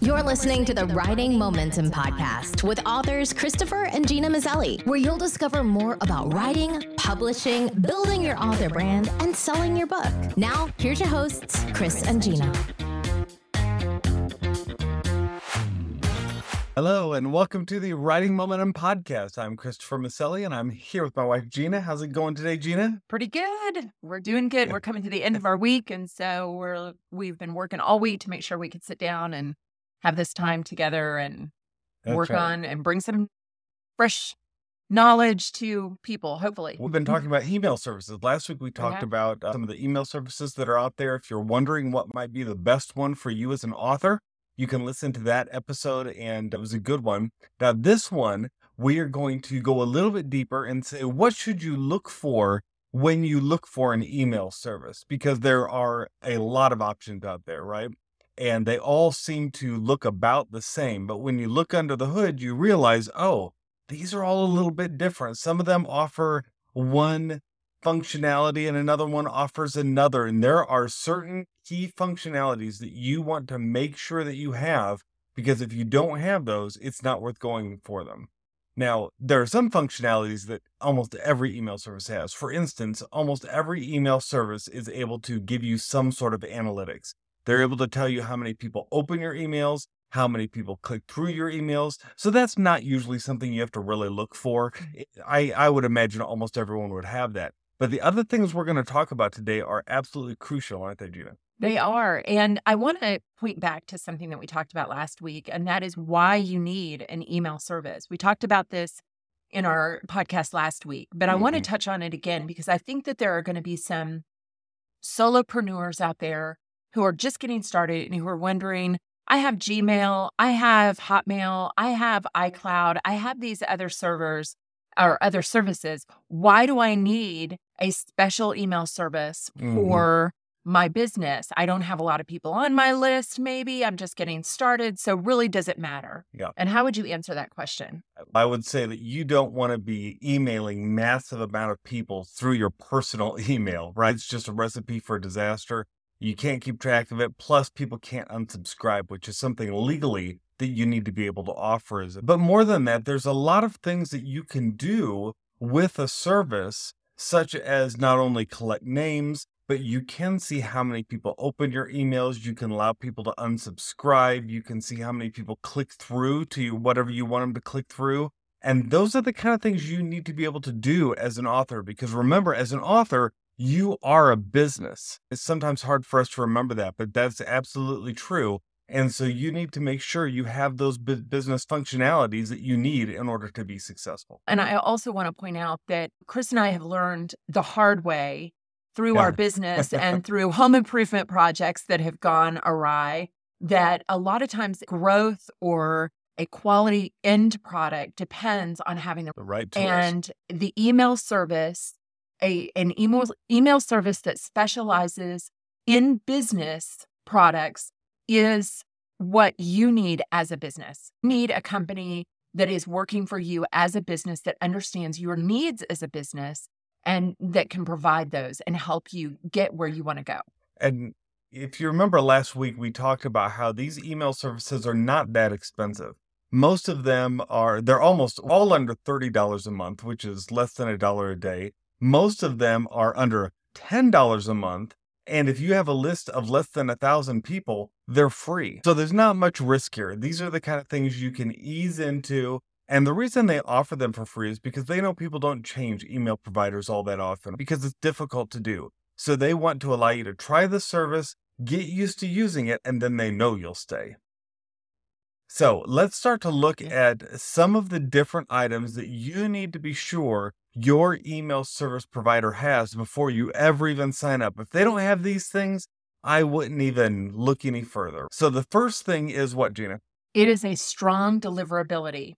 You're listening to the Writing Momentum Podcast with authors Christopher and Gina Mazzelli, where you'll discover more about writing, publishing, building your author brand, and selling your book. Now, here's your hosts, Chris and Gina. Hello, and welcome to the Writing Momentum Podcast. I'm Christopher Mazzelli, and I'm here with my wife, Gina. How's it going today, Gina? Pretty good. We're doing good. We're coming to the end of our week, and so we've been working all week to make sure we could sit down and have this time together and work on and bring some fresh knowledge to people, hopefully. We've been talking about email services. Last week, we talked about some of the email services that are out there. If you're wondering what might be the best one for you as an author, you can listen to that episode, and it was a good one. Now, this one, we are going to go a little bit deeper and say, what should you look for when you look for an email service? Because there are a lot of options out there, right? And they all seem to look about the same. But when you look under the hood, you realize, oh, these are all a little bit different. Some of them offer one functionality and another one offers another. And there are certain key functionalities that you want to make sure that you have, because if you don't have those, it's not worth going for them. Now, there are some functionalities that almost every email service has. For instance, almost every email service is able to give you some sort of analytics. They're able to tell you how many people open your emails, how many people click through your emails. So that's not usually something you have to really look for. I would imagine almost everyone would have that. But the other things we're going to talk about today are absolutely crucial, aren't they, Gina? They are. And I want to point back to something that we talked about last week, and that is why you need an email service. We talked about this in our podcast last week, but I want to touch on it again, because I think that there are going to be some solopreneurs out there who are just getting started and who are wondering, I have Gmail, I have Hotmail, I have iCloud, I have these other servers or other services. Why do I need a special email service for my business? I don't have a lot of people on my list, maybe. I'm just getting started. So really, does it matter? Yeah. And how would you answer that question? I would say that you don't want to be emailing massive amount of people through your personal email, right? It's just a recipe for disaster. You can't keep track of it. Plus, people can't unsubscribe, which is something legally that you need to be able to offer. But more than that, there's a lot of things that you can do with a service, such as not only collect names, but you can see how many people open your emails. You can allow people to unsubscribe. You can see how many people click through to whatever you want them to click through. And those are the kind of things you need to be able to do as an author. Because remember, as an author, you are a business. It's sometimes hard for us to remember that, but that's absolutely true. And so you need to make sure you have those business functionalities that you need in order to be successful. And I also want to point out that Chris and I have learned the hard way through our business and through home improvement projects that have gone awry, that a lot of times growth or a quality end product depends on having the right tools. And the email service, an email service that specializes in business products is what you need as a business. You need a company that is working for you as a business, that understands your needs as a business, and that can provide those and help you get where you want to go. And if you remember last week, we talked about how these email services are not that expensive. Most of them are, they're almost all under $30 a month, which is less than $1 a day. Most of them are under $10 a month. And if you have a list of less than 1,000 people, they're free. So there's not much risk here. These are the kind of things you can ease into. And the reason they offer them for free is because they know people don't change email providers all that often, because it's difficult to do. So they want to allow you to try the service, get used to using it, and then they know you'll stay. So let's start to look at some of the different items that you need to be sure your email service provider has before you ever even sign up. If they don't have these things, I wouldn't even look any further. So the first thing is what, Gina? It is a strong deliverability.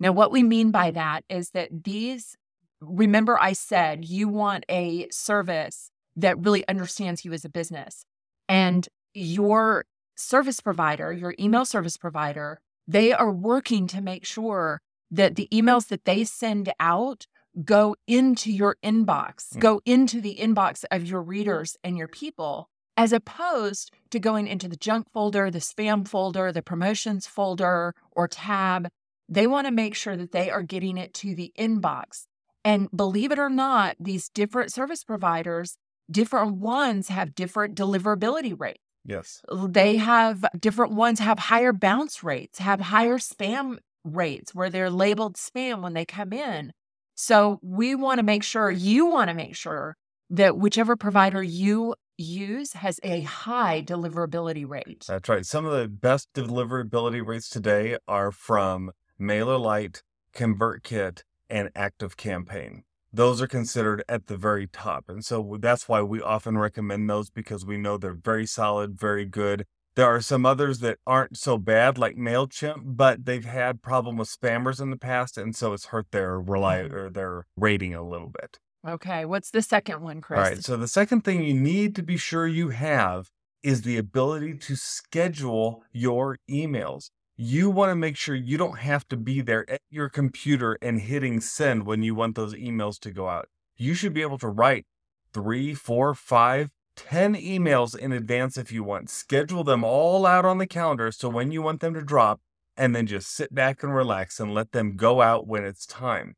Now, what we mean by that is that these, remember I said, you want a service that really understands you as a business. And your service provider, your email service provider, they are working to make sure that the emails that they send out go into your inbox, go into the inbox of your readers and your people, as opposed to going into the junk folder, the spam folder, the promotions folder or tab. They want to make sure that they are getting it to the inbox. And believe it or not, these different service providers, different ones have different deliverability rates. Yes. They have different ones have higher bounce rates, have higher spam rates where they're labeled spam when they come in. So we want to make sure, you want to make sure that whichever provider you use has a high deliverability rate. That's right. Some of the best deliverability rates today are from MailerLite, ConvertKit, and ActiveCampaign. Those are considered at the very top. And so that's why we often recommend those, because we know they're very solid, very good. There are some others that aren't so bad, like MailChimp, but they've had problem with spammers in the past, and so it's hurt their rating a little bit. Okay, what's the second one, Chris? All right, so the second thing you need to be sure you have is the ability to schedule your emails. You want to make sure you don't have to be there at your computer and hitting send when you want those emails to go out. You should be able to write 3, 4, 5, 10 emails in advance if you want. Schedule them all out on the calendar so when you want them to drop, and then just sit back and relax and let them go out when it's time.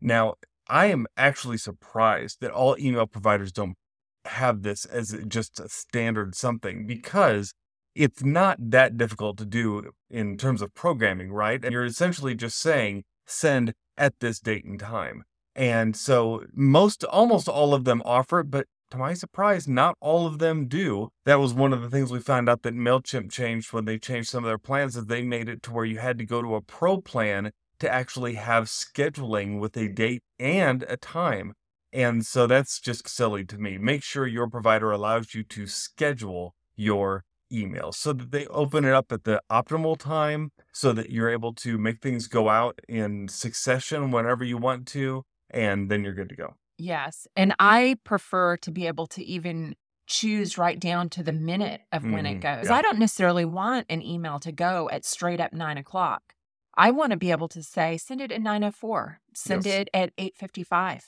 Now, I am actually surprised that all email providers don't have this as just a standard something, because it's not that difficult to do in terms of programming, right? And you're essentially just saying, send at this date and time. And so almost all of them offer it, but to my surprise, not all of them do. That was one of the things we found out that MailChimp changed when they changed some of their plans, is they made it to where you had to go to a pro plan to actually have scheduling with a date and a time. And so that's just silly to me. Make sure your provider allows you to schedule your email so that they open it up at the optimal time, so that you're able to make things go out in succession whenever you want to, and then you're good to go. Yes. And I prefer to be able to even choose right down to the minute of when it goes. Yeah. I don't necessarily want an email to go at straight up 9:00. I want to be able to say, send it at 9:04, send it at 8:55.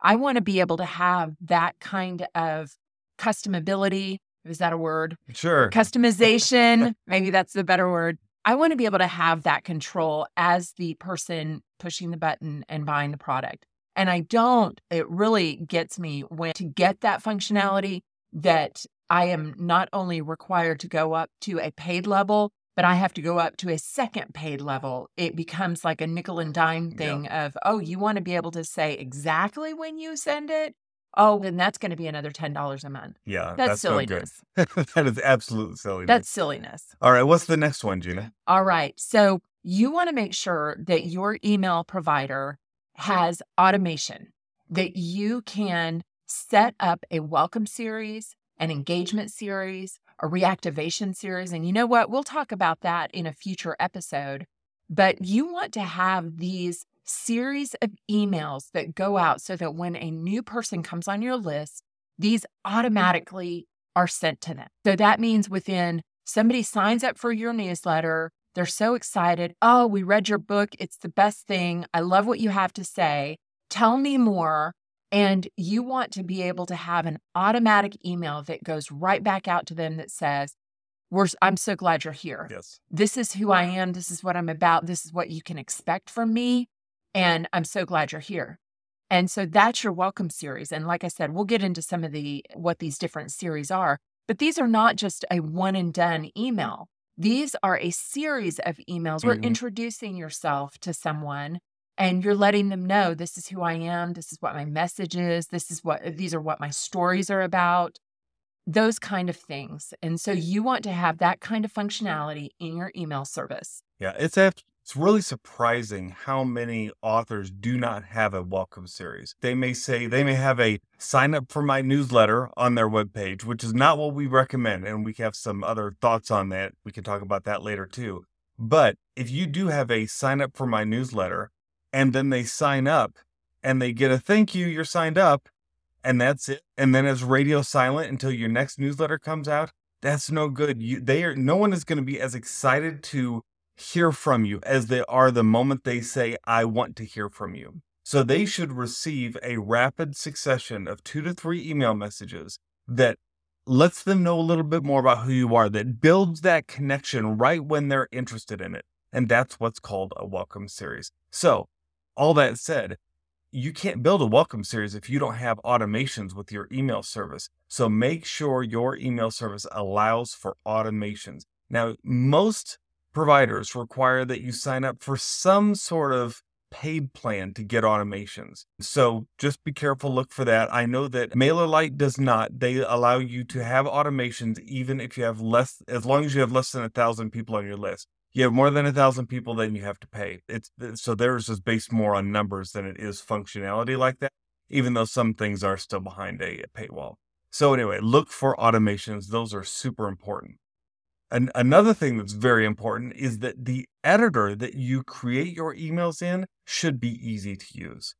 I want to be able to have that kind of customability. Is that a word? Sure. Customization. Maybe that's the better word. I want to be able to have that control as the person pushing the button and buying the product. And it really gets me when to get that functionality that I am not only required to go up to a paid level, but I have to go up to a second paid level. It becomes like a nickel and dime thing of, oh, you want to be able to say exactly when you send it? Oh, then that's going to be another $10 a month. Yeah. That's silliness. No good. That is absolute silliness. That's silliness. All right. What's the next one, Gina? All right. So you want to make sure that your email provider has automation, that you can set up a welcome series, an engagement series, a reactivation series. And you know what? We'll talk about that in a future episode. But you want to have these series of emails that go out so that when a new person comes on your list, these automatically are sent to them. So that means within somebody signs up for your newsletter, they're so excited. Oh, we read your book. It's the best thing. I love what you have to say. Tell me more. And you want to be able to have an automatic email that goes right back out to them that says, I'm so glad you're here. Yes. This is who I am. This is what I'm about. This is what you can expect from me. And I'm so glad you're here. And so that's your welcome series. And like I said, we'll get into some of what these different series are. But these are not just a one and done email. These are a series of emails. We're introducing yourself to someone, and you're letting them know, this is who I am. This is what my message is. These are what my stories are about, those kind of things. And so you want to have that kind of functionality in your email service. Yeah, it's really surprising how many authors do not have a welcome series. They may have a sign up for my newsletter on their webpage, which is not what we recommend. And we have some other thoughts on that. We can talk about that later too. But if you do have a sign up for my newsletter, and then they sign up and they get a thank you, you're signed up, and that's it. And then it's radio silent until your next newsletter comes out. That's no good. No one is going to be as excited to hear from you as they are the moment they say, I want to hear from you. So they should receive a rapid succession of 2 to 3 email messages that lets them know a little bit more about who you are, that builds that connection right when they're interested in it. And that's what's called a welcome series. So all that said, you can't build a welcome series if you don't have automations with your email service. So make sure your email service allows for automations. Now, most providers require that you sign up for some sort of paid plan to get automations. So just be careful, look for that. I know that MailerLite does not. They allow you to have automations even if you have less, as long as you have less than 1,000 people on your list. You have more than 1,000 people, then you have to pay. So theirs is based more on numbers than it is functionality like that, even though some things are still behind a paywall. So anyway, look for automations. Those are super important. And another thing that's very important is that the editor that you create your emails in should be easy to use.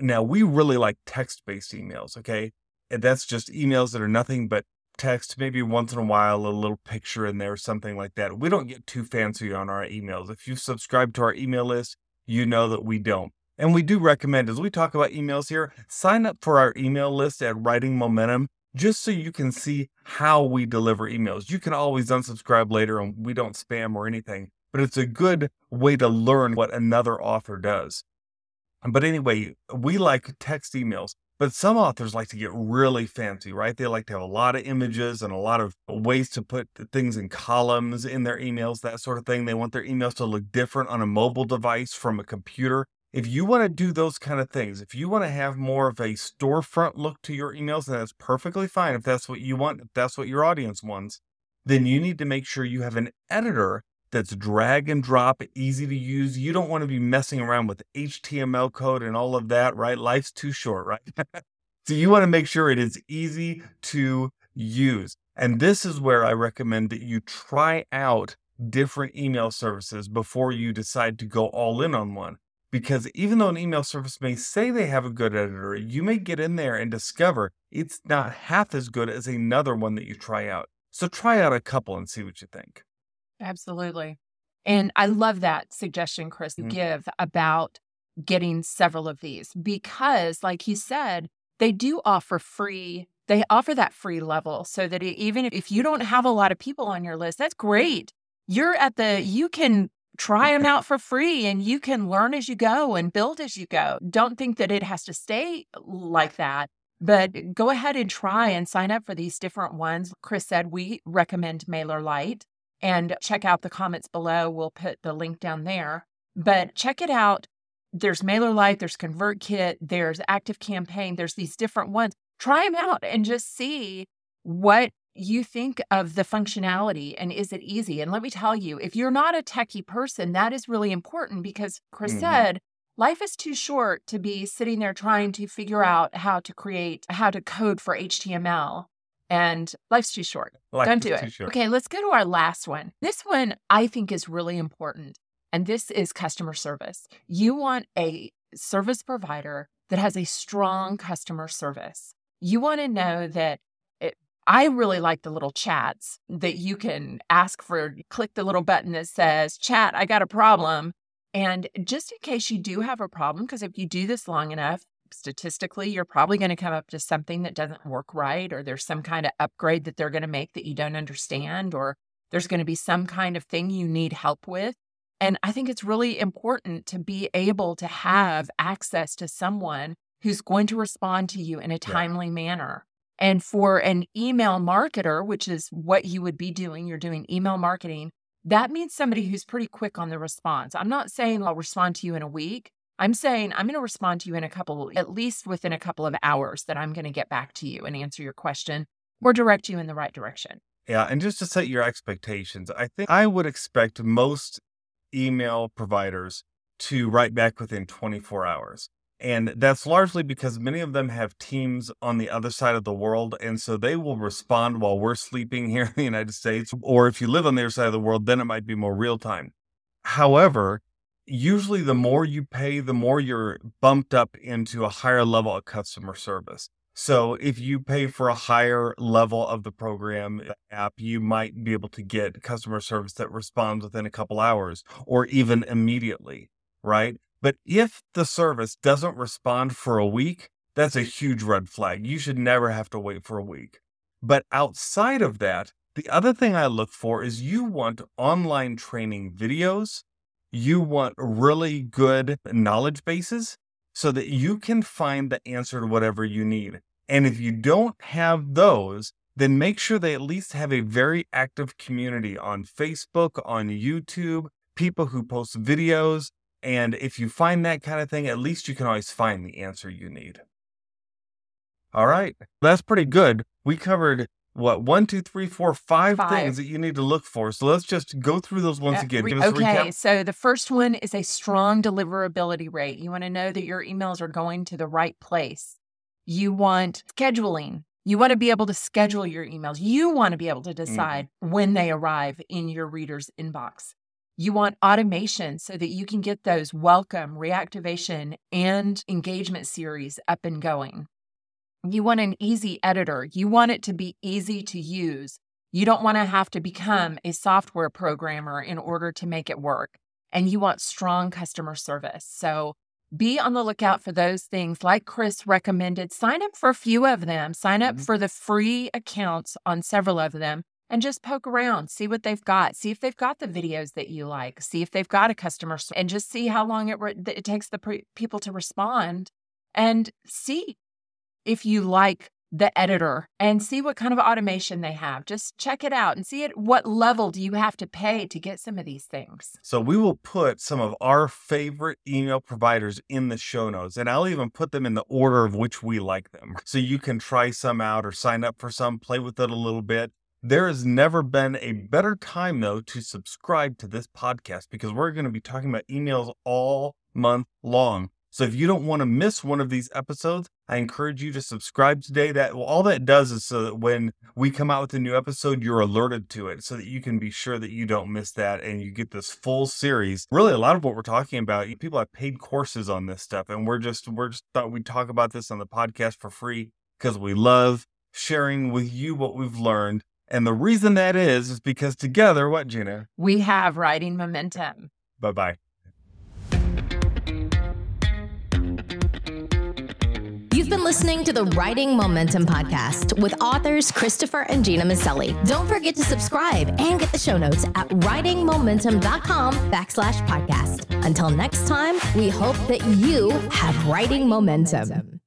Now, we really like text-based emails, okay? And that's just emails that are nothing but text, maybe once in a while, a little picture in there, something like that. We don't get too fancy on our emails. If you subscribe to our email list, you know that we don't. And we do recommend, as we talk about emails here, sign up for our email list at Writing Momentum, just so you can see how we deliver emails. You can always unsubscribe later, and we don't spam or anything, but it's a good way to learn what another author does. But anyway, we like text emails. But some authors like to get really fancy, right? They like to have a lot of images and a lot of ways to put things in columns in their emails, that sort of thing. They want their emails to look different on a mobile device from a computer. If you want to do those kind of things, if you want to have more of a storefront look to your emails, then that's perfectly fine. If that's what you want, if that's what your audience wants, then you need to make sure you have an editor that's drag and drop, easy to use. You don't want to be messing around with HTML code and all of that, right? Life's too short, right? So you want to make sure it is easy to use. And this is where I recommend that you try out different email services before you decide to go all in on one. Because even though an email service may say they have a good editor, you may get in there and discover it's not half as good as another one that you try out. So try out a couple and see what you think. Absolutely. And I love that suggestion, Chris, you give about getting several of these because, like he said, they do offer free, they offer that free level so that even if you don't have a lot of people on your list, that's great. You can try them out for free and you can learn as you go and build as you go. Don't think that it has to stay like that. But go ahead and try and sign up for these different ones. Chris said we recommend MailerLite. And check out the comments below. We'll put the link down there. But check it out. There's MailerLite, there's ConvertKit, there's ActiveCampaign, there's these different ones. Try them out and just see what you think of the functionality and is it easy. And let me tell you, if you're not a techie person, that is really important because Chris said, life is too short to be sitting there trying to figure out how to code for HTML. And life's too short. Don't do it. Okay, let's go to our last one. This one I think is really important. And this is customer service. You want a service provider that has a strong customer service. You want to know that I really like the little chats that you can click the little button that says, chat, I got a problem. And just in case you do have a problem, because if you do this long enough, statistically, you're probably going to come up to something that doesn't work right, or there's some kind of upgrade that they're going to make that you don't understand, or there's going to be some kind of thing you need help with. And I think it's really important to be able to have access to someone who's going to respond to you in a timely manner. And for an email marketer, which is what you would be doing, you're doing email marketing, that means somebody who's pretty quick on the response. I'm not saying I'll respond to you in a week. I'm saying I'm going to respond to you at least within a couple of hours that I'm going to get back to you and answer your question or direct you in the right direction. Yeah. And just to set your expectations, I think I would expect most email providers to write back within 24 hours. And that's largely because many of them have teams on the other side of the world. And so they will respond while we're sleeping here in the United States. Or if you live on the other side of the world, then it might be more real time. However, usually the more you pay, the more you're bumped up into a higher level of customer service. So if you pay for a higher level of the program, the app, you might be able to get customer service that responds within a couple hours or even immediately, right? But if the service doesn't respond for a week, that's a huge red flag. You should never have to wait for a week. But outside of that, the other thing I look for is you want online training videos. You want really good knowledge bases so that you can find the answer to whatever you need. And if you don't have those, then make sure they at least have a very active community on Facebook, on YouTube, people who post videos. And if you find that kind of thing, at least you can always find the answer you need. All right. That's pretty good. We covered, what, 5 things that you need to look for. So let's just go through those once again. Give us a recap. Okay. So the first one is a strong deliverability rate. You want to know that your emails are going to the right place. You want scheduling. You want to be able to schedule your emails. You want to be able to decide when they arrive in your reader's inbox. You want automation so that you can get those welcome, reactivation, and engagement series up and going. You want an easy editor. You want it to be easy to use. You don't want to have to become a software programmer in order to make it work. And you want strong customer service. So be on the lookout for those things. Like Chris recommended, sign up for a few of them. Sign up for the free accounts on several of them and just poke around, see what they've got, see if they've got the videos that you like, see if they've got a customer, and just see how long it takes the people to respond, and see if you like the editor and see what kind of automation they have. Just check it out and see at what level do you have to pay to get some of these things. So we will put some of our favorite email providers in the show notes, and I'll even put them in the order of which we like them. So you can try some out or sign up for some, play with it a little bit. There has never been a better time, though, to subscribe to this podcast, because we're going to be talking about emails all month long. So if you don't want to miss one of these episodes, I encourage you to subscribe today. All that does is so that when we come out with a new episode, you're alerted to it so that you can be sure that you don't miss that and you get this full series. Really, a lot of what we're talking about, people have paid courses on this stuff, and we're just thought we'd talk about this on the podcast for free because we love sharing with you what we've learned. And the reason that is because together, what, Gina? We have writing momentum. Bye-bye. You've been listening to the Writing Momentum Podcast with authors Christopher and Gina Mazzelli. Don't forget to subscribe and get the show notes at writingmomentum.com/podcast. Until next time, we hope that you have writing momentum.